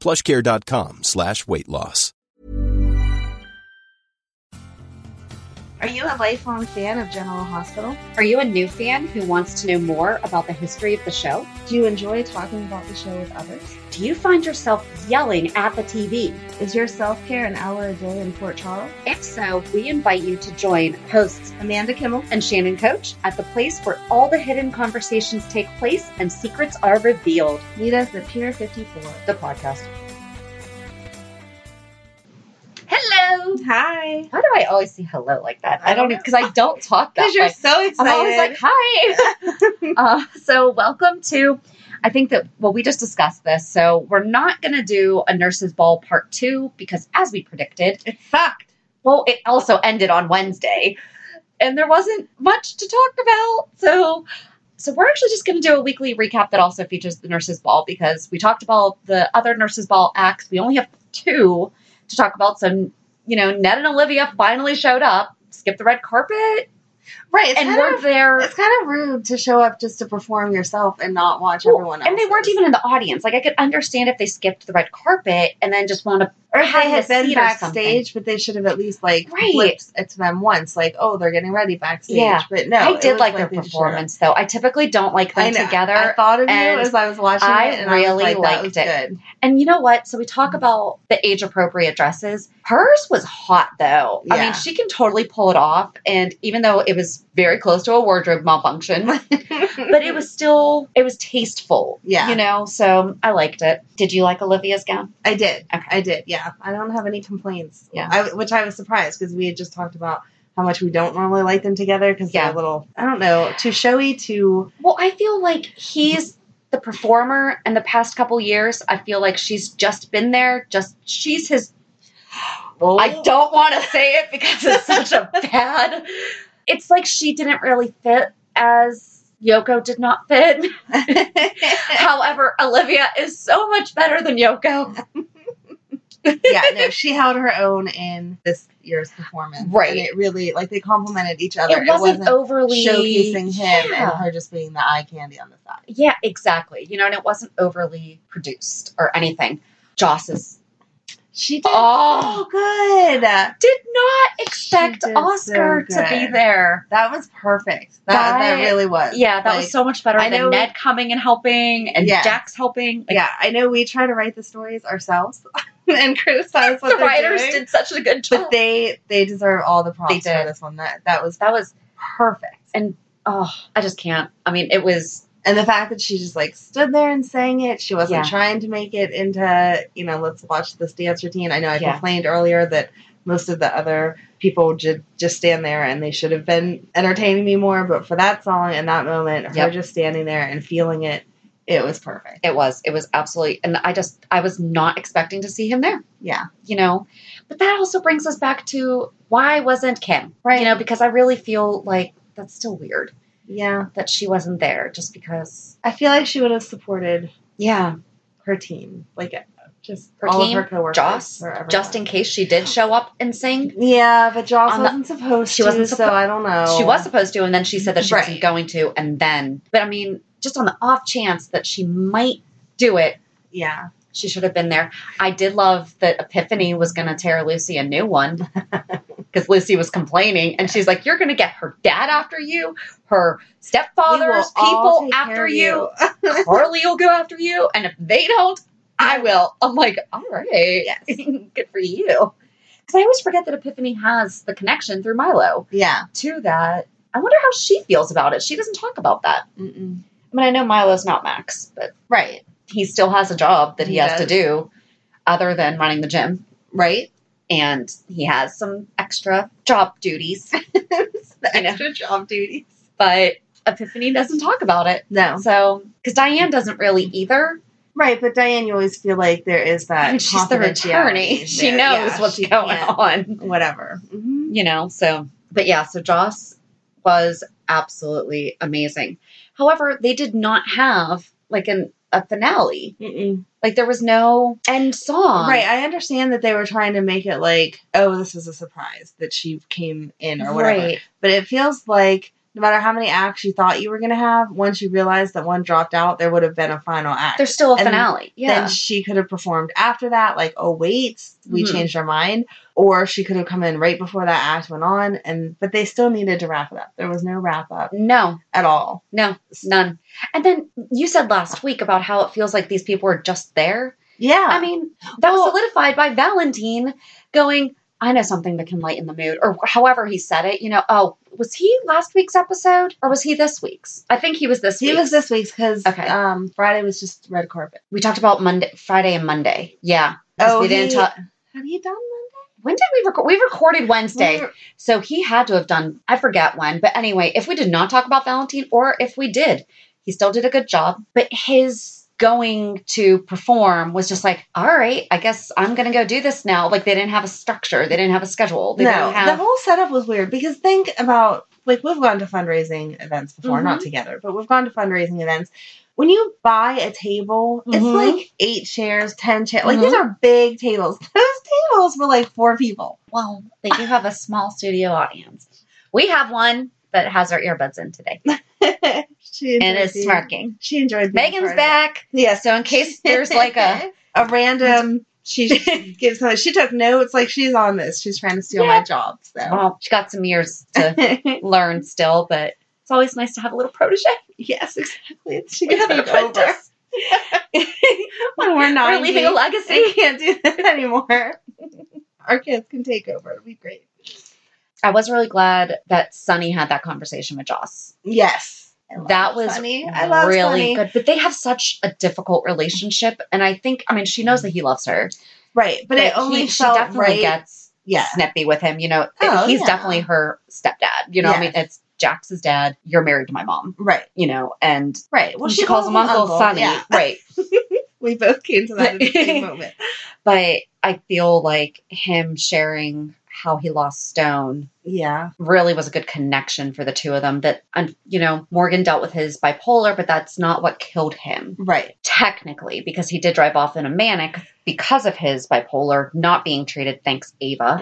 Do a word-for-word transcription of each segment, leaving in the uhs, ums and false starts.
PlushCare.com slash weight loss. Are you a lifelong fan of General Hospital? Are you a new fan who wants to know more about the history of the show? Do you enjoy talking about the show with others? Do you find yourself yelling at the T V? Is your self-care an hour a day in Port Charles? If so, we invite you to join hosts Amanda Kimmel and Shannon Coach at the place where all the hidden conversations take place and secrets are revealed. Meet us at Pier fifty-four, the podcast. Hello. Hi. How do I always say hello like that? I don't, because I don't talk that way. Because you're so excited. I'm always like, hi. uh, so welcome to, I think that, well, we just discussed this. So we're not going to do a Nurse's Ball part two because as we predicted. It sucked. Well, it also ended on Wednesday and there wasn't much to talk about. So, so we're actually just going to do a weekly recap that also features the Nurse's Ball because we talked about the other Nurse's Ball acts. We only have two to talk about. So, you know, Ned and Olivia finally showed up, skipped the red carpet. Right. And we're of, there. It's kind of rude to show up just to perform yourself and not watch well, everyone else. And they weren't even in the audience. Like, I could understand if they skipped the red carpet and then just wanted to. Or if they had been backstage, but they should have at least, like, right. Flipped it to them once. Like, oh, they're getting ready backstage. Yeah. But no. I did like, like their performance, though. I typically don't like them I together. I thought of you as I was watching I it. And really I really like, liked it. Good. And you know what? So we talk about the age-appropriate dresses. Hers was hot, though. Yeah. I mean, she can totally pull it off. And even though it was very close to a wardrobe malfunction, but it was still, it was tasteful. Yeah. You know? So I liked it. Did you like Olivia's gown? I did. Okay. I did, yeah. Yeah, I don't have any complaints. Yeah, I, which I was surprised because we had just talked about how much we don't normally like them together because yeah. They're a little, I don't know, too showy, too... Well, I feel like he's the performer and the past couple years, I feel like she's just been there, just, she's his... Oh. I don't want to say it because it's such a bad... It's like she didn't really fit as... Yoko did not fit. However, Olivia is so much better than Yoko. Yeah, no, she held her own in this year's performance. Right. And it really, like, they complimented each other. It wasn't, it wasn't overly... showcasing him yeah. and her just being the eye candy on the side. Yeah, exactly. You know, and it wasn't overly produced or anything. Joss is... She did oh, so good. Did not expect did Oscar so to be there. That was perfect. That, that, that really was. Yeah, that like, was so much better I than know Ned we, coming and helping and yeah. Jack's helping. Like, yeah, I know we try to write the stories ourselves and criticize what the writers doing, did such a good job. But they they deserve all the props for this one. That that was that was perfect. And oh, I just can't. I mean, it was. And the fact that she just, like, stood there and sang it. She wasn't yeah. trying to make it into, you know, let's watch this dance routine. I know I yeah. complained earlier that most of the other people j- just stand there and they should have been entertaining me more. But for that song and that moment, yep. her just standing there and feeling it, it was perfect. It was. It was absolutely. And I just, I was not expecting to see him there. Yeah. You know. But that also brings us back to why wasn't Kim? Right. You know, because I really feel like that's still weird. Yeah, that she wasn't there just because. I feel like she would have supported. Yeah, her team. Like, Just her all team, of her coworkers, Joss, just in case she did show up and sing. Yeah, but Joss the, wasn't supposed she to, wasn't suppo- so I don't know. She was supposed to, and then she said that she right. wasn't going to, and then... But, I mean, just on the off chance that she might do it, yeah, she should have been there. I did love that Epiphany was going to tear Lucy a new one, because Lucy was complaining, and she's like, you're going to get her dad after you, her stepfather's people after you, you. Carly will go after you, and if they don't, I will. I'm like, all right. Yes. Good for you. Because I always forget that Epiphany has the connection through Milo. Yeah. To that. I wonder how she feels about it. She doesn't talk about that. Mm-mm. I mean, I know Milo's not Max, but right. he still has a job that he, he has does. to do other than running the gym. Right. And he has some extra job duties. the extra know. job duties. But Epiphany doesn't talk about it. No. So, because Diane doesn't really either. Right, but Diane, you always feel like there is that. I mean, she's the attorney; she knows yeah, what's she going on. Whatever, mm-hmm. you know. So, but yeah, so Joss was absolutely amazing. However, they did not have like an a finale. Mm-mm. Like there was no end song. Right, I understand that they were trying to make it like, oh, this is a surprise that she came in or whatever. Right. But it feels like, no matter how many acts you thought you were going to have, once you realized that one dropped out, there would have been a final act. There's still a and finale. Yeah. Then she could have performed after that, like, oh, wait, we mm-hmm. changed our mind. Or she could have come in right before that act went on. And But they still needed to wrap it up. There was no wrap up. No. At all. No, none. And then you said last week about how it feels like these people are just there. Yeah. I mean, that well, was solidified by Valentin going, I know something that can lighten the mood, or however he said it, you know, oh, was he last week's episode or was he this week's? I think he was this week's. He was this week's because okay. um, Friday was just red carpet. We talked about Monday, Friday and Monday. Yeah. Oh, we didn't he, ta- have you done Monday? When did we record? We recorded Wednesday. We were- so he had to have done, I forget when, but anyway, if we did not talk about Valentin or if we did, he still did a good job, but his going to perform was just like, all right, I guess I'm going to go do this now. Like they didn't have a structure. They didn't have a schedule. They no, didn't have... the whole setup was weird because think about, like we've gone to fundraising events before, mm-hmm. not together, but we've gone to fundraising events. When you buy a table, mm-hmm. it's like eight chairs, ten chairs. Like mm-hmm. these are big tables. Those tables were like four people. Well, they do have a small studio audience. We have one that has her earbuds in today. She and is being, smirking. She enjoyed being Megan's back. Yeah. So in case there's like a a random, she gives. She took notes. Like she's on this. She's trying to steal yeah. my job. So well, she got some years to learn still, but it's always nice to have a little protege. Yes, exactly. She can take over. When we're not we're leaving a legacy, I can't do that anymore. Our kids can take over. It'll be great. I was really glad that Sonny had that conversation with Joss. Yes. That was Sonny. I love really Sonny. Good. But they have such a difficult relationship. And I think, I mean, she knows that he loves her. Right. But, but it only he, felt she definitely right. gets yeah. snippy with him. You know, oh, he's yeah. definitely her stepdad. You know yes. I mean? It's Jax's dad. You're married to my mom. Right. You know, and right. well, she, she calls him Uncle, Uncle Sonny. Yeah. Right. We both came to that at the same moment. But I feel like him sharing how he lost Stone. Yeah. Really was a good connection for the two of them that, you know, Morgan dealt with his bipolar, but that's not what killed him. Right. Technically, because he did drive off in a manic because of his bipolar not being treated. Thanks, Ava.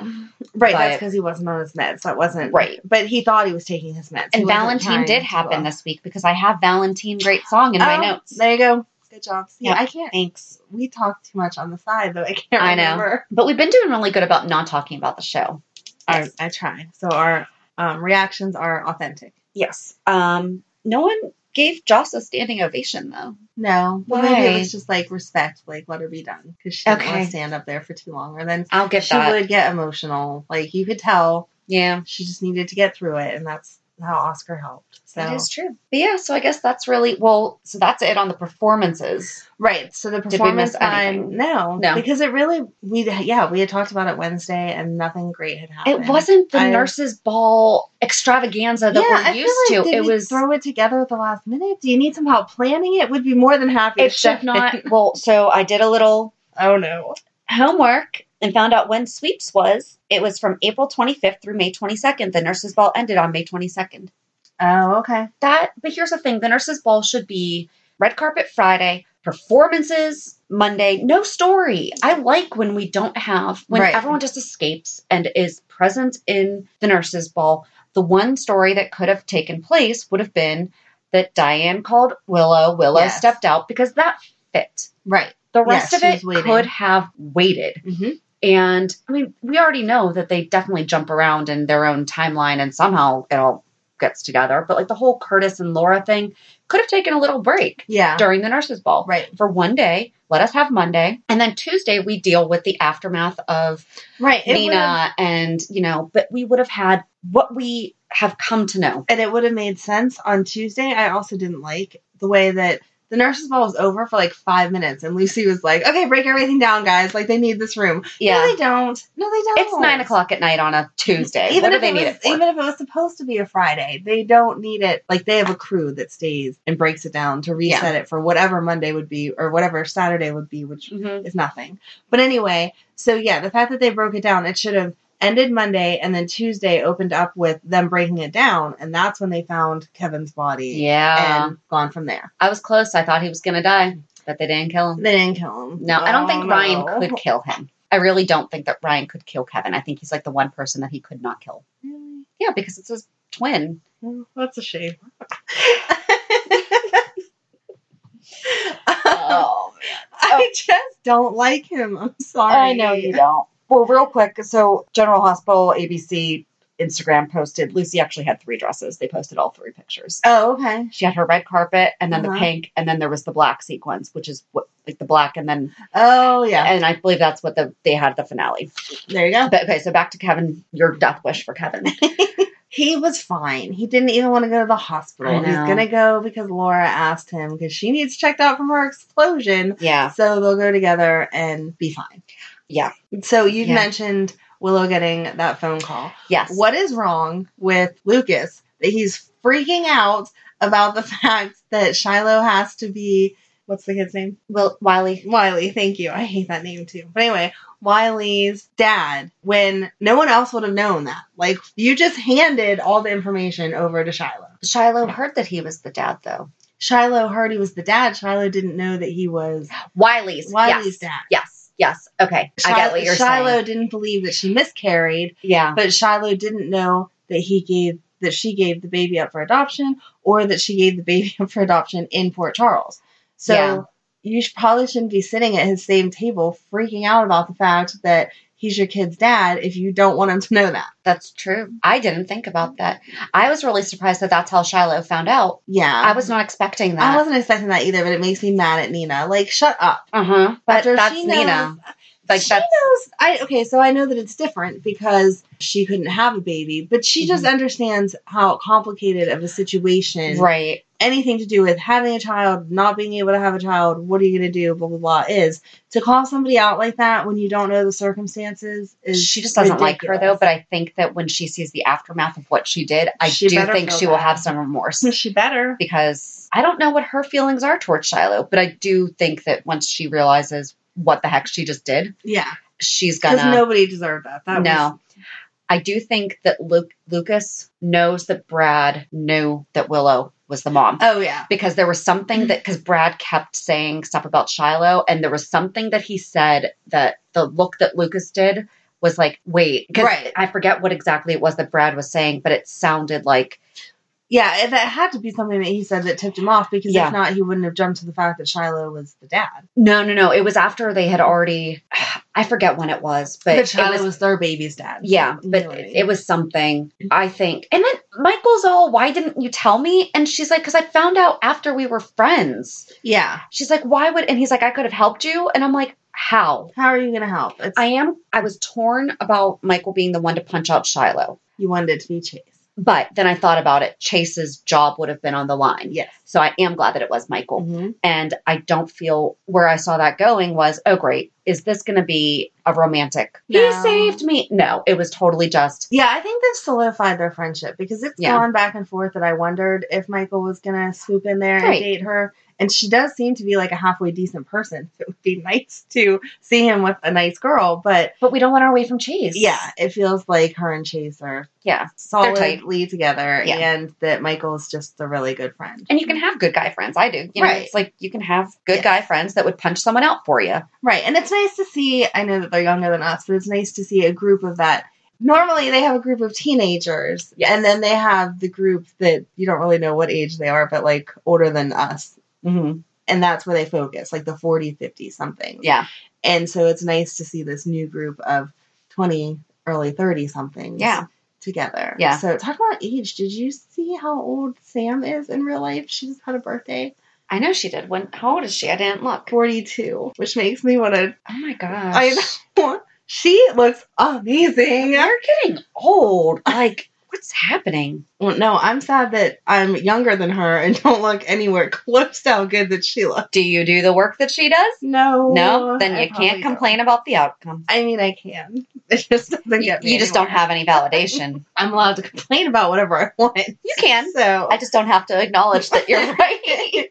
Right. But, that's because he wasn't on his meds. That wasn't. Right. But he thought he was taking his meds. And Valentin did happen this week because I have Valentin great song in oh, my notes. There you go. Good job. Yeah, yep. I can't. Thanks. We talk too much on the side, though. I can't I remember. Know. But we've been doing really good about not talking about the show. Yes. I, I try. So our um, reactions are authentic. Yes. Um, no one gave Joss a standing ovation, though. No. Well, why? Maybe it was just like respect, like let her be done. Because she okay. didn't want to stand up there for too long. Or then I'll get she that. would get emotional. Like you could tell. Yeah. She just needed to get through it. And that's how Oscar helped. So. That is true. But yeah, so I guess that's really, well, so that's it on the performances. Right. So the performance time, no. No. Because it really, we yeah, we had talked about it Wednesday and nothing great had happened. It wasn't the I, Nurse's Ball extravaganza that yeah, we're used I feel like, to. Did it we was throw it together at the last minute? Do you need some help planning it? We'd be more than happy. It to should not. In. Well, so I did a little oh no homework and found out when sweeps was. It was from April twenty-fifth through May twenty-second. The Nurse's Ball ended on May twenty-second. Oh, okay. That, but here's the thing. The Nurse's Ball should be red carpet Friday, performances Monday, no story. I like when we don't have, when right. everyone just escapes and is present in the Nurse's Ball. The one story that could have taken place would have been that Diane called Willow. Willow yes. stepped out because that fit. Right. The rest yes, of it waiting. could have waited. Mm-hmm. And, I mean, we already know that they definitely jump around in their own timeline and somehow it all gets together. But, like, the whole Curtis and Laura thing could have taken a little break yeah. during the Nurse's Ball. Right. For one day, let us have Monday. And then Tuesday, we deal with the aftermath of right. Nina and, you know, but we would have had what we have come to know. And it would have made sense on Tuesday. I also didn't like the way that the Nurse's Ball was over for like five minutes, and Lucy was like, okay, break everything down, guys. Like, they need this room. Yeah. No, they don't. No, they don't. It's nine o'clock at night on a Tuesday. Even what if do they it need was, it for? Even if it was supposed to be a Friday, they don't need it. Like, they have a crew that stays and breaks it down to reset yeah. it for whatever Monday would be or whatever Saturday would be, which mm-hmm. is nothing. But anyway, so yeah, the fact that they broke it down, it should have ended Monday, and then Tuesday opened up with them breaking it down, and that's when they found Kevin's body. Yeah. And gone from there. I was close. I thought he was going to die, but they didn't kill him. They didn't kill him. No, oh, I don't think no. Ryan could kill him. I really don't think that Ryan could kill Kevin. I think he's like the one person that he could not kill. Really? Yeah, because it's his twin. Well, that's a shame. Oh, man. I just don't like him. I'm sorry. I know you don't. Well, real quick, so General Hospital, A B C, Instagram posted, Lucy actually had three dresses. They posted all three pictures. Oh, okay. She had her red carpet, and then uh-huh. the pink, and then there was the black sequence, which is what, like the black, and then... Oh, yeah. And I believe that's what the they had the finale. There you go. But, okay, so back to Kevin, your death wish for Kevin. He was fine. He didn't even want to go to the hospital. He's going to go because Laura asked him, because she needs checked out from her explosion. Yeah. So they'll go together and be fine. Yeah. So you yeah. mentioned Willow getting that phone call. Yes. What is wrong with Lucas that he's freaking out about the fact that Shiloh has to be, what's the kid's name? Will Wiley. Wiley. Thank you. I hate that name too. But anyway, Wiley's dad, when no one else would have known that. Like, you just handed all the information over to Shiloh. Shiloh heard that he was the dad, though. Shiloh heard he was the dad. Shiloh didn't know that he was Wiley's. Wiley's yes. dad. Yes. Yes. Okay. Shiloh, I get what you're Shiloh saying. Shiloh didn't believe that she miscarried. Yeah. But Shiloh didn't know that he gave that she gave the baby up for adoption, or that she gave the baby up for adoption in Port Charles. So yeah. you should, probably shouldn't be sitting at his same table freaking out about the fact that he's your kid's dad if you don't want him to know that. That's true. I didn't think about that. I was really surprised that that's how Shiloh found out. Yeah. I was not expecting that. I wasn't expecting that either, but it makes me mad at Nina. Like, shut up. Uh-huh. But After that's she knows, Nina. Like, she that's... knows. I, okay, so I know that it's different because she couldn't have a baby, but she mm-hmm. just understands how complicated of a situation. Right. Anything to do with having a child, not being able to have a child, what are you going to do, blah, blah, blah, is to call somebody out like that when you don't know the circumstances is She just doesn't ridiculous. Like her, though, but I think that when she sees the aftermath of what she did, I she do think she bad. Will have some remorse. She better. Because I don't know what her feelings are towards Shiloh, but I do think that once she realizes what the heck she just did, yeah, she's going to... Because nobody deserved that. that no. Was... I do think that Luke, Lucas knows that Brad knew that Willow was the mom. Oh, yeah. Because there was something that, because Brad kept saying stuff about Shiloh, and there was something that he said that the look that Lucas did was like, wait. Because right. I forget what exactly it was that Brad was saying, but it sounded like... Yeah, that had to be something that he said that tipped him off, because yeah. if not, he wouldn't have jumped to the fact that Shiloh was the dad. No, no, no. It was after they had already... I forget when it was, but... But Shiloh was, was their baby's dad. Yeah, but no, it, it was something, I think. And then Michael's all, why didn't you tell me? And she's like, because I found out after we were friends. Yeah. She's like, why would... And he's like, I could have helped you. And I'm like, how? How are you going to help? It's- I am... I was torn about Michael being the one to punch out Shiloh. You wanted it to be Chase. But then I thought about it. Chase's job would have been on the line. Yes. So I am glad that it was Michael. Mm-hmm. And I don't feel where I saw that going was, oh, great. Is this going to be a romantic? No. He saved me. No, it was totally just. Yeah, I think they've solidified their friendship because it's yeah. gone back and forth that I wondered if Michael was going to swoop in there right. and date her. And she does seem to be like a halfway decent person. So it would be nice to see him with a nice girl, but but we don't want her away from Chase. Yeah, it feels like her and Chase are yeah solidly together, yeah. and that Michael is just a really good friend. And you can have good guy friends. I do. You right. know, it's like you can have good yes. guy friends that would punch someone out for you. Right. And it's nice to see. I know that they're younger than us, but it's nice to see a group of that. Normally, they have a group of teenagers, yes. and then they have the group that you don't really know what age they are, but, like, older than us. Mm-hmm. And that's where they focus, like the forty, fifty-something. Yeah. And so it's nice to see this new group of twenty, early thirty-somethings yeah. together. Yeah. So talk about age. Did you see how old Sam is in real life? She just had a birthday. I know she did. When? How old is she? I didn't look. forty-two, which makes me want to... Oh, my gosh. I know. She looks amazing. You're getting old. Like, what's happening? Well, no, I'm sad that I'm younger than her and don't look anywhere close to how good that she looks. Do you do the work that she does? No. No? Then I you can't complain don't. about the outcome. I mean, I can. It just doesn't get me You just anywhere. Don't have any validation. I'm allowed to complain about whatever I want. You can. So I just don't have to acknowledge that you're right.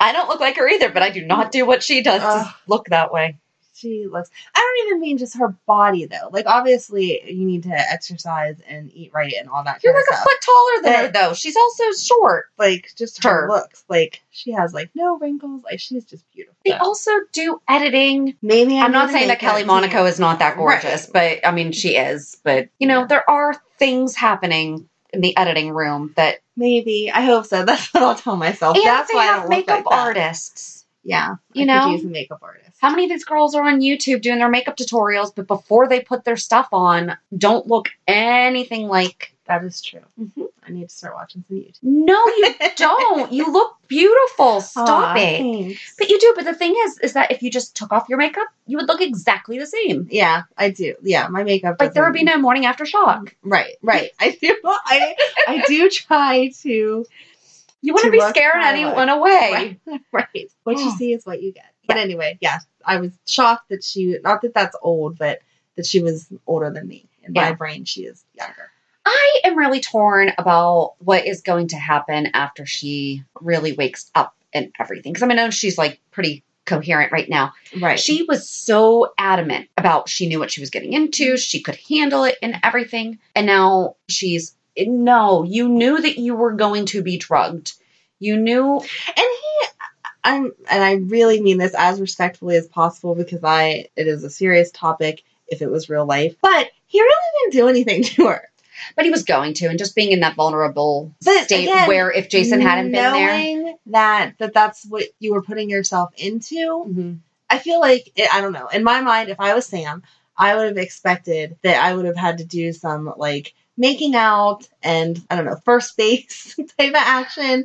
I don't look like her either, but I do not do what she does uh, to look that way. She looks, I don't even mean just her body, though. Like, obviously, you need to exercise and eat right and all that You're kind of stuff. You're like a foot taller than but, her, though. She's also short. Like, just her, her looks. Like, she has, like, no wrinkles. Like, she's just beautiful. They also do editing. Maybe I I'm not saying that Kelly Monaco is not that gorgeous, right. but, I mean, she is. But, you know, yeah. there are things happening in the editing room that... Maybe. I hope so. That's what I'll tell myself. And That's why I don't look like that. Makeup artists. Yeah. You I know, could use a makeup artist. How many of these girls are on YouTube doing their makeup tutorials, but before they put their stuff on, don't look anything like... That is true. Mm-hmm. I need to start watching some YouTube. No, you don't. You look beautiful. Stop Aww, it. Thanks. But you do. But the thing is, is that if you just took off your makeup, you would look exactly the same. Yeah, I do. Yeah, my makeup. Like there would be no morning after shock. Right, right. I do. I, I do try to... You wouldn't be scaring anyone away. Right. right. What oh. you see is what you get. But yeah. anyway, yeah, I was shocked that she, not that that's old, but that she was older than me. In yeah. my brain, she is younger. I am really torn about what is going to happen after she really wakes up and everything. Because I mean, I know she's like pretty coherent right now. Right. She was so adamant about she knew what she was getting into. She could handle it and everything. And now she's No, you knew that you were going to be drugged. You knew. And he, I'm, and I really mean this as respectfully as possible because I, it is a serious topic if it was real life, but he really didn't do anything to her. But he was going to, and just being in that vulnerable but state again, where if Jason hadn't been there. Knowing that, that that's what you were putting yourself into. Mm-hmm. I feel like, it, I don't know. In my mind, if I was Sam, I would have expected that I would have had to do some like, making out and, I don't know, first base type of action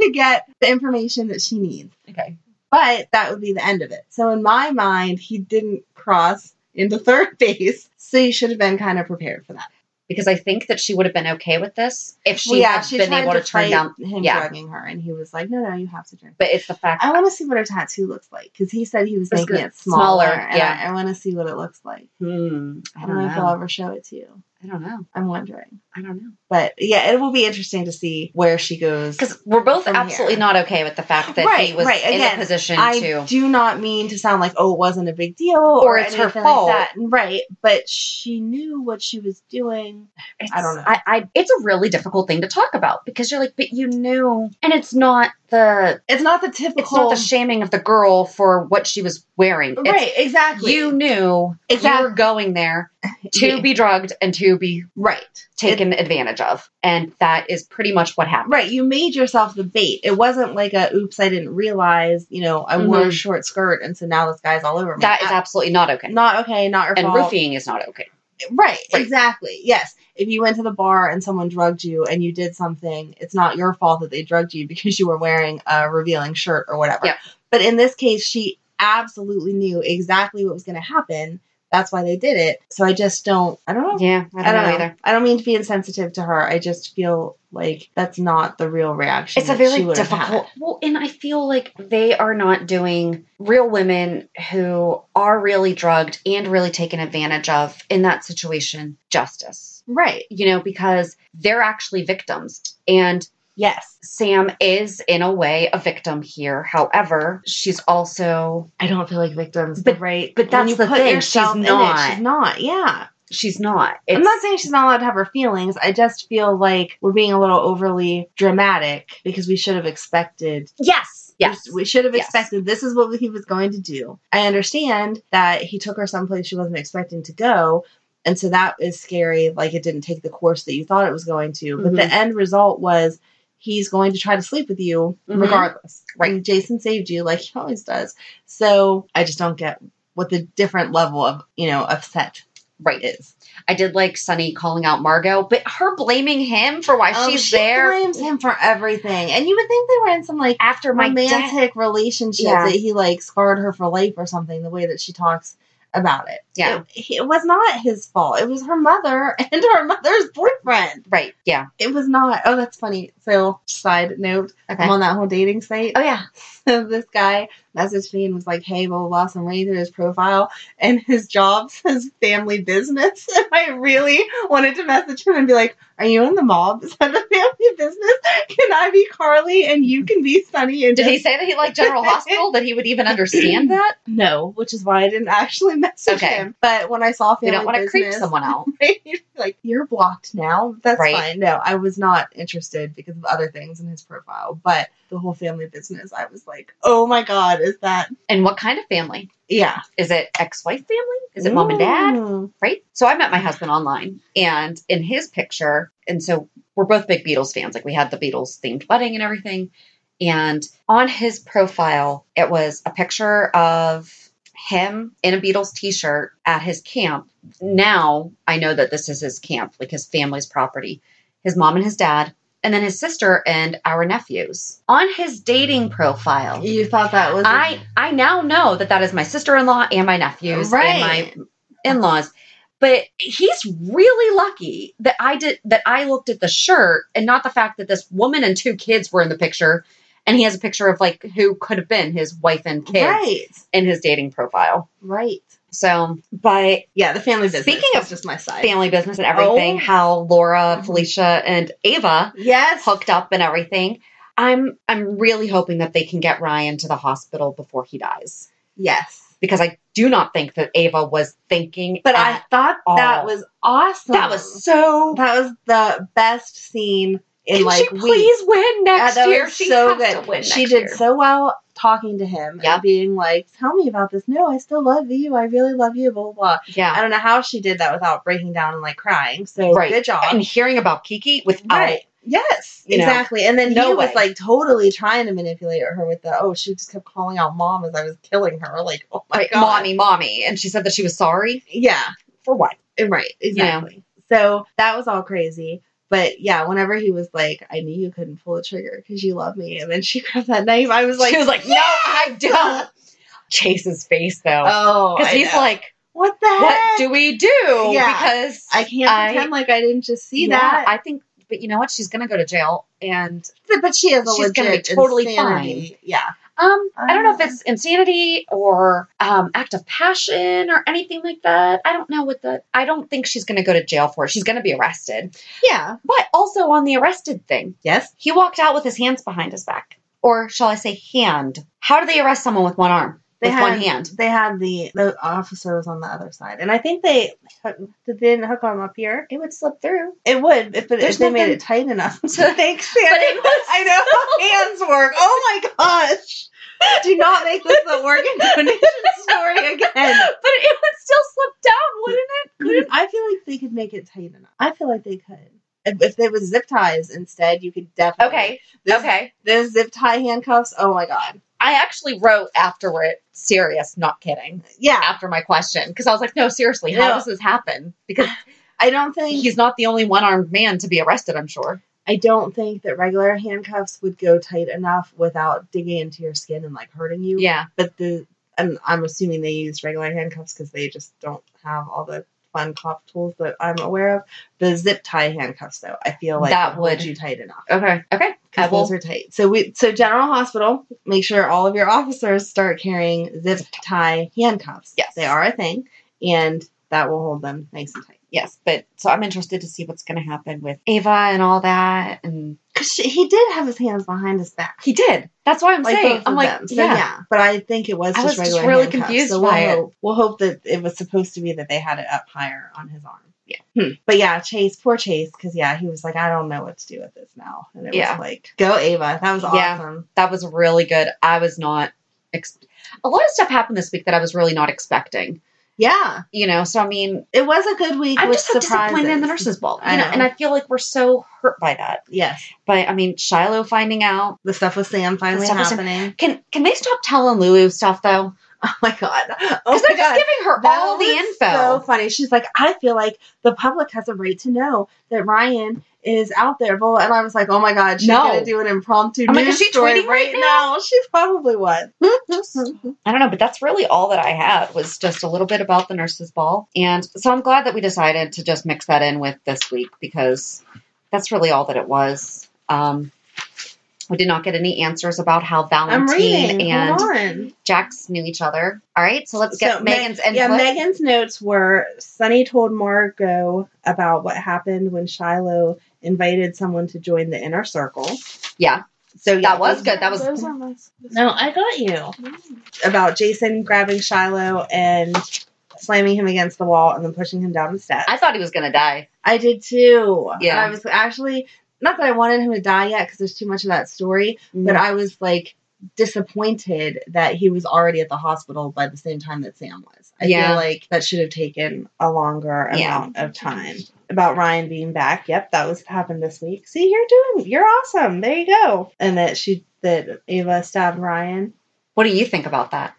to get the information that she needs. Okay. But that would be the end of it. So in my mind, he didn't cross into third base. So you should have been kind of prepared for that. Because I think that she would have been okay with this if she well, yeah, had she been able to, to turn down him yeah. drugging her. And he was like, no, no, you have to drink. But it's the fact. I want to see what her tattoo looks like. Because he said he was it's making it smaller. smaller and yeah. I, I want to see what it looks like. Hmm. I don't I know if I'll ever show it to you. I don't know. I'm wondering. I don't know. But yeah, it will be interesting to see where she goes. Because we're both absolutely here. Not okay with the fact that right, he was right. Again, in a position I to. I do not mean to sound like, oh, it wasn't a big deal. Or, or it's her fault. Like that. Right. But she knew what she was doing. It's, I don't know. I, I, it's a really difficult thing to talk about because you're like, but you knew. And it's not the. It's not the typical. It's not the shaming of the girl for what she was wearing. Right. It's, exactly. You knew exactly. you were going there to yeah. be drugged and to be right. taken it, advantage of. And that is pretty much what happened. Right. You made yourself the bait. It wasn't like a, oops, I didn't realize, you know, I mm-hmm. wore a short skirt. And so now this guy's all over me. That I, is absolutely not okay. Not okay. Not your and fault. And roofing is not okay. Right, right. Exactly. Yes. If you went to the bar and someone drugged you and you did something, it's not your fault that they drugged you because you were wearing a revealing shirt or whatever. Yep. But in this case, she absolutely knew exactly what was going to happen. That's why they did it. So I just don't, I don't know. Yeah, I don't, I don't know, know either. I don't mean to be insensitive to her. I just feel like that's not the real reaction. It's a very difficult. Well, and I feel like they are not doing real women who are really drugged and really taken advantage of in that situation justice. Right. You know, because they're actually victims. And Yes, Sam is, in a way, a victim here. However, she's also... I don't feel like victim's but, the right... But that's the thing. She's not. It, she's not, yeah. She's not. It's, I'm not saying she's not allowed to have her feelings. I just feel like we're being a little overly dramatic because we should have expected... Yes. Yes. We should have expected yes. This is what he was going to do. I understand that he took her someplace she wasn't expecting to go. And so that is scary. Like, it didn't take the course that you thought it was going to. But mm-hmm. the end result was... He's going to try to sleep with you mm-hmm. regardless. Right. And Jason saved you like he always does. So I just don't get what the different level of, you know, upset right is. I did like Sonny calling out Margaux, but her blaming him for why oh, she's she there. She blames him for everything. And you would think they were in some like after romantic relationship yeah. that he like scarred her for life or something, the way that she talks about it. Yeah. It, it was not his fault. It was her mother and her mother's boyfriend. Right. Yeah. It was not. Oh, that's funny. So, side note. Okay. I'm on that whole dating site. Oh, yeah. So, this guy messaged me and was like, hey, blah, blah, blah. So, I'm reading through his profile and his job says family business. And I really wanted to message him and be like, are you in the mob? Is that the family business? Can I be Carly and you can be Sonny? And did he say that he liked General Hospital? That he would even understand that? No, which is why I didn't actually message okay. him. But when I saw family business. You don't want to creep someone out. Like, you're blocked now. That's right. Fine. No, I was not interested because of other things in his profile. But the whole family business, I was like, oh my God, is that. And what kind of family? Yeah. Is it ex-wife family? Is it mm. mom and dad? Right? So I met my husband online and in his picture, and so we're both big Beatles fans. Like we had the Beatles themed wedding and everything. And on his profile, it was a picture of him in a Beatles t-shirt at his camp. Now I know that this is his camp, like his family's property, his mom and his dad. And then his sister and our nephews. On his dating profile. You thought that was... I, I now know that that is my sister-in-law and my nephews right. and my in-laws. But he's really lucky that I did that I looked at the shirt and not the fact that this woman and two kids were in the picture. And he has a picture of like who could have been his wife and kids right. in his dating profile. Right. So, but yeah, the family business. Speaking of just my side, family business and everything, oh. how Laura, Felicia, and Ava yes. hooked up and everything. I'm I'm really hoping that they can get Ryan to the hospital before he dies. Yes. Because I do not think that Ava was thinking. But at I thought all. That was awesome. That was so. That was the best scene in can like she please weeks. Win next yeah, year? She so has good. To win next she did year. So well. Talking to him yep. and being like, tell me about this. No, I still love you. I really love you. Blah, blah, blah. Yeah. I don't know how she did that without breaking down and like crying. So right. good job. And hearing about Kiki without. Right. Yes, you exactly. Know, and then no he way. Was like totally trying to manipulate her with the, oh, she just kept calling out mom as I was killing her. Like, oh my right. God. Mommy, mommy. And she said that she was sorry. Yeah. For what? Right. Exactly. You know. So that was all crazy. But yeah, whenever he was like, I knew you couldn't pull the trigger because you love me. And then she grabbed that knife. I was like, she was like, yeah! No, I don't. Chase's face though. Oh, because he's know. Like, what the heck? What do we do? Yeah. Because I can't I, pretend like I didn't just see yeah, that. I think, but you know what? She's going to go to jail and. But she is a she's going to be totally insanity. Fine. Yeah. Um, I don't know if it's insanity or um, act of passion or anything like that. I don't know what the... I don't think she's going to go to jail for it. She's going to be arrested. Yeah. But also on the arrested thing. Yes. He walked out with his hands behind his back. Or shall I say hand. How do they arrest someone with one arm? They with had, one hand? They had the... The officer was on the other side. And I think they... They didn't hook him up here. It would slip through. It would. If, it, if they made it tight enough. So thanks, Sam. But it was... I know how hands work. Oh my gosh. Do not make this the organ donation story again. But it would still slip down, wouldn't it? Couldn't I feel like they could make it tight enough. I feel like they could. If, if they was zip ties instead, you could definitely. Okay. This, okay. Those zip tie handcuffs. Oh my God. I actually wrote after it, serious, not kidding. Yeah. After my question, because I was like, no, seriously, how no. does this happen? Because I don't think he's not the only one-armed man to be arrested. I'm sure. I don't think that regular handcuffs would go tight enough without digging into your skin and like hurting you. Yeah. But the, and I'm assuming they use regular handcuffs because they just don't have all the fun cop tools that I'm aware of. The zip tie handcuffs though, I feel like that would you tight enough. Okay. Okay. Because those are tight. So we, so General Hospital, make sure all of your officers start carrying zip tie handcuffs. Yes. They are a thing. And that will hold them nice and tight. Yes, but so I'm interested to see what's going to happen with Ava and all that, and because he did have his hands behind his back. He did. That's why I'm like saying I'm like so, yeah. yeah. But I think it was. I just was regular just really handcuffs, confused. So by we'll, it. Hope, we'll hope that it was supposed to be that they had it up higher on his arm. Yeah. Hmm. But yeah, Chase, poor Chase, because yeah, he was like, I don't know what to do with this now, and it yeah. was like, go Ava. That was awesome. Yeah, that was really good. I was not. Ex- a lot of stuff happened this week that I was really not expecting. Yeah. You know, so I mean, it was a good week. I'm with just so disappointed in the Nurse's Ball. You I know. know, and I feel like we're so hurt by that. Yes. But I mean, Shiloh finding out. The stuff with Sam finally happening. Can can they stop telling Lulu stuff though? Oh my God. Oh my God. Just giving her that all the info. So funny. She's like, I feel like the public has a right to know that Ryan is out there. Well, and I was like, oh my God, she's no. going to do an impromptu I'm news like, is she story tweeting right, right now? now? She probably was. I don't know, but that's really all that I had was just a little bit about the Nurse's Ball. And so I'm glad that we decided to just mix that in with this week because that's really all that it was. Um, We did not get any answers about how Valentin and Jax knew each other. All right, so let's get so Megan's Ma- input. Yeah, Megan's notes were, Sonny told Margaux about what happened when Shiloh invited someone to join the inner circle. Yeah. So yeah, that was good. That was those are my- No, I got you. About Jason grabbing Shiloh and slamming him against the wall and then pushing him down the steps. I thought he was going to die. I did too. Yeah. And I was actually... Not that I wanted him to die yet, because there's too much of that story, mm. but I was, like, disappointed that he was already at the hospital by the same time that Sam was. I yeah. feel like that should have taken a longer yeah. amount of time. About Ryan being back. Yep, that was happened this week. See, you're doing, you're awesome. There you go. And that she, that Ava stabbed Ryan. What do you think about that?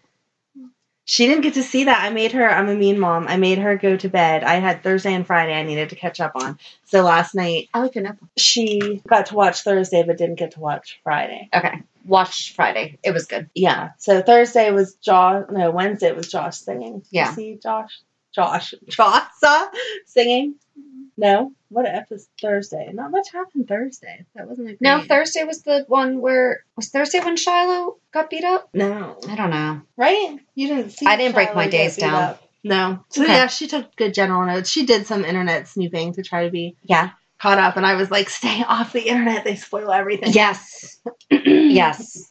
She didn't get to see that. I made her, I'm a mean mom. I made her go to bed. I had Thursday and Friday I needed to catch up on. So last night, I like your nipple. She got to watch Thursday, but didn't get to watch Friday. Okay. Watch Friday. It was good. Yeah. So Thursday was Josh. No, Wednesday was Josh singing. Yeah. You see Josh? Josh. Joss singing? No? What F is Thursday? Not much happened Thursday. That wasn't a great... No, Thursday was the one where... Was Thursday when Shiloh got beat up? No. I don't know. Right? You didn't see I didn't Shiloh break my days down. Up. No. So okay. yeah, she took good general notes. She did some internet snooping to try to be yeah. caught up. And I was like, stay off the internet. They spoil everything. Yes. yes.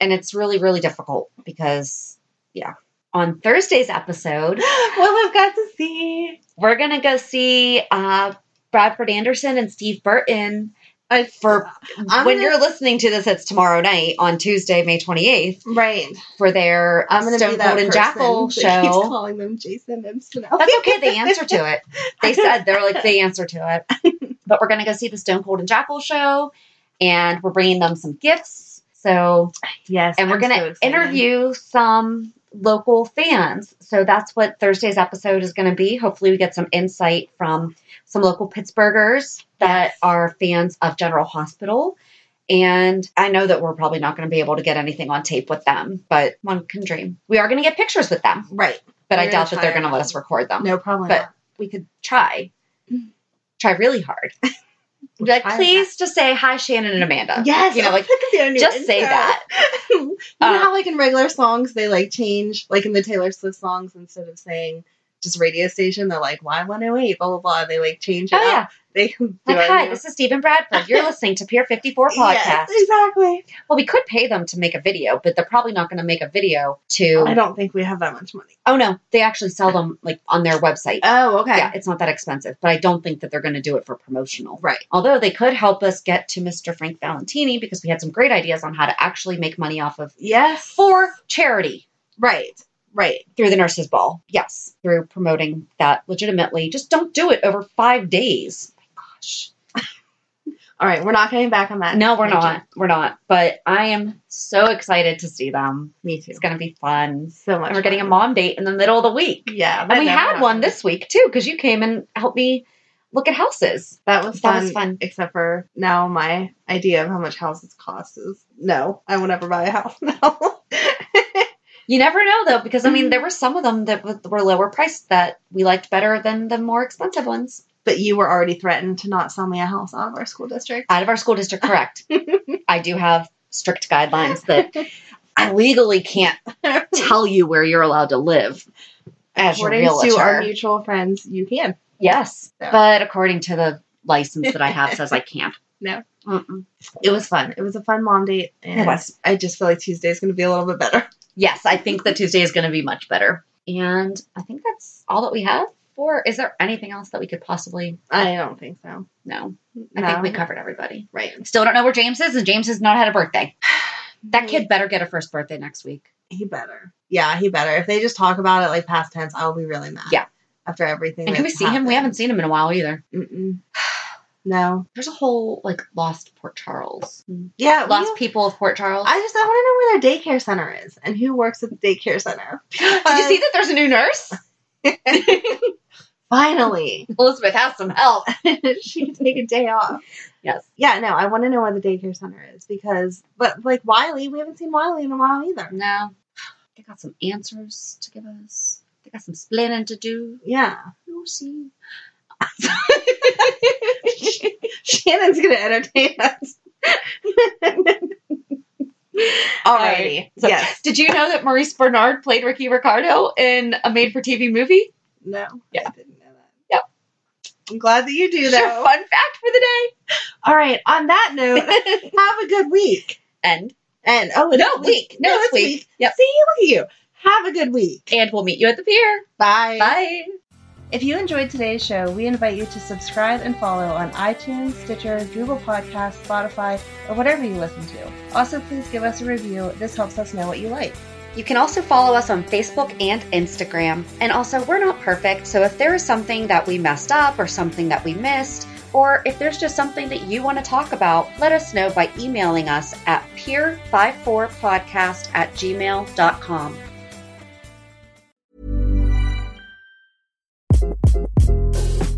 And it's really, really difficult because, yeah. On Thursday's episode... well, I've got to see... We're going to go see... uh Bradford Anderson and Steve Burton. I, for I'm when gonna, you're listening to this, it's tomorrow night on Tuesday, May twenty-eighth, right? For their I'm gonna Stone be that Cold and Jackal show. Keeps calling them Jason and Snow. That's okay. They answer to it. They said they're like they answer to it. But we're gonna go see the Stone Cold and Jackal show, and we're bringing them some gifts. So yes, and we're I'm gonna so interview some local fans. So that's what Thursday's episode is going to be. Hopefully we get some insight from some local Pittsburghers that yes. are fans of General Hospital. And I know that we're probably not going to be able to get anything on tape with them, but one can dream. We are going to get pictures with them. Right. But we're I doubt that they're going to let us record them. No problem. But we could try. Try really hard. Like, please just say hi, Shannon and Amanda. Yes, you know, like just intro. Say that. You um, know how, like in regular songs, they like change, like in the Taylor Swift songs, instead of saying just radio station, they're like Y one oh eight, blah blah blah. They like change it. Oh up. Yeah, they do like hi, this is Stephen Bradford. You're listening to Pier fifty-four podcast. Yes, exactly. Well, we could pay them to make a video, but they're probably not going to make a video to. I don't think we have that much money. Oh no, they actually sell them like on their website. Oh okay. Yeah, it's not that expensive, but I don't think that they're going to do it for promotional. Right. Although they could help us get to Mister Frank Valentini because we had some great ideas on how to actually make money off of yes for charity. Right. Right. Through the Nurse's Ball. Yes. Through promoting that legitimately. Just don't do it over five days. Oh my gosh. All right. We're not getting back on that. No, we're not. Time. We're not. But I am so excited to see them. Me too. It's going to be fun. So much and We're fun. Getting a mom date in the middle of the week. Yeah. And we had happened. One this week too because you came and helped me look at houses. That was fun. That was fun. Except for now my idea of how much houses cost is no. I will never buy a house now. You never know, though, because, I mean, there were some of them that were lower priced that we liked better than the more expensive ones. But you were already threatened to not sell me a house out of our school district. Out of our school district, correct. I do have strict guidelines that I legally can't tell you where you're allowed to live. As according your realtor. to our mutual friends, you can. Yes. So. But according to the license that I have says I can't. No. Mm-mm. It was fun. It was a fun mom date. And it was. I just feel like Tuesday is going to be a little bit better. Yes. I think that Tuesday is going to be much better. And I think that's all that we have. Or is there anything else that we could possibly... I don't think so. No. no. I think we covered everybody. Right. Still don't know where James is, and James has not had a birthday. That kid better get a first birthday next week. He better. Yeah, he better. If they just talk about it like past tense, I'll be really mad. Yeah. After everything. And can we see happened. him? We haven't seen him in a while either. Mm-mm. No. There's a whole, like, lost Port Charles. Yeah. Lost have, people of Port Charles. I just I want to know where their daycare center is and who works at the daycare center. Because... Did you see that there's a new nurse? Finally. Elizabeth has some help. She can take a day off. Yes. Yeah, no, I want to know where the daycare center is because, but, like, Wiley, we haven't seen Wiley in a while either. No. They got some answers to give us. They got some splitting to do. Yeah. Lucy. Shannon's going to entertain us. Alrighty. So, yes. Did you know that Maurice Bernard played Ricky Ricardo in a made-for-T V movie? No. Yeah. I didn't know that. Yep. I'm glad that you do, though. Your fun fact for the day. All right. On that note, have a good week. And? And. Oh, it no, week. No, no, it's week. week. Yep. See, look at you. Have a good week. And we'll meet you at the pier. Bye. Bye. If you enjoyed today's show, we invite you to subscribe and follow on iTunes, Stitcher, Google Podcasts, Spotify, or whatever you listen to. Also, please give us a review. This helps us know what you like. You can also follow us on Facebook and Instagram. And also, we're not perfect, so if there is something that we messed up or something that we missed, or if there's just something that you want to talk about, let us know by emailing us at pier fifty-four podcast at gmail dot com.